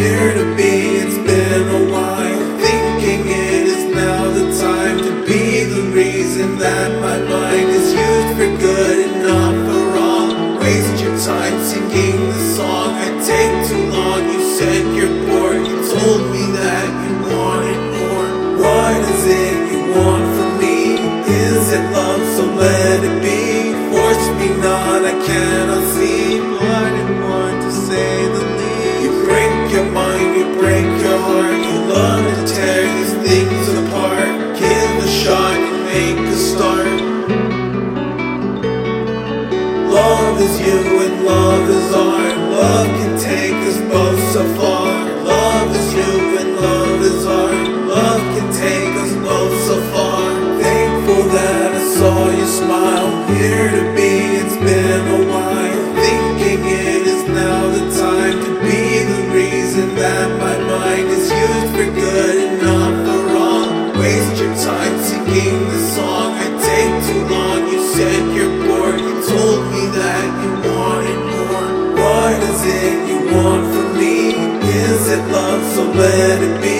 here to be. It's been a while, thinking it is now the time to be the reason that my mind is used for good and not for wrong. Waste your time singing the song, I take too long. You said you're bored, you told me that you wanted more. What is it you want from me? Is it love? So let it be. Force me not, I cannot see. I didn't want to say the least. You break your mind, you break your heart. You love to tear these things apart. Give a shot and make a start. Love is you and love is art. Love can take us both so far. Love is you and love is art. Love can take us both so far. Thankful that I saw you smile. Here to be, it's been a while. It is now the time to be the reason that my mind is used for good and not for wrong. Waste your time singing this song, I take too long. You said you're bored, you told me that you wanted more. What is it you want from me? Is it love? So let it be.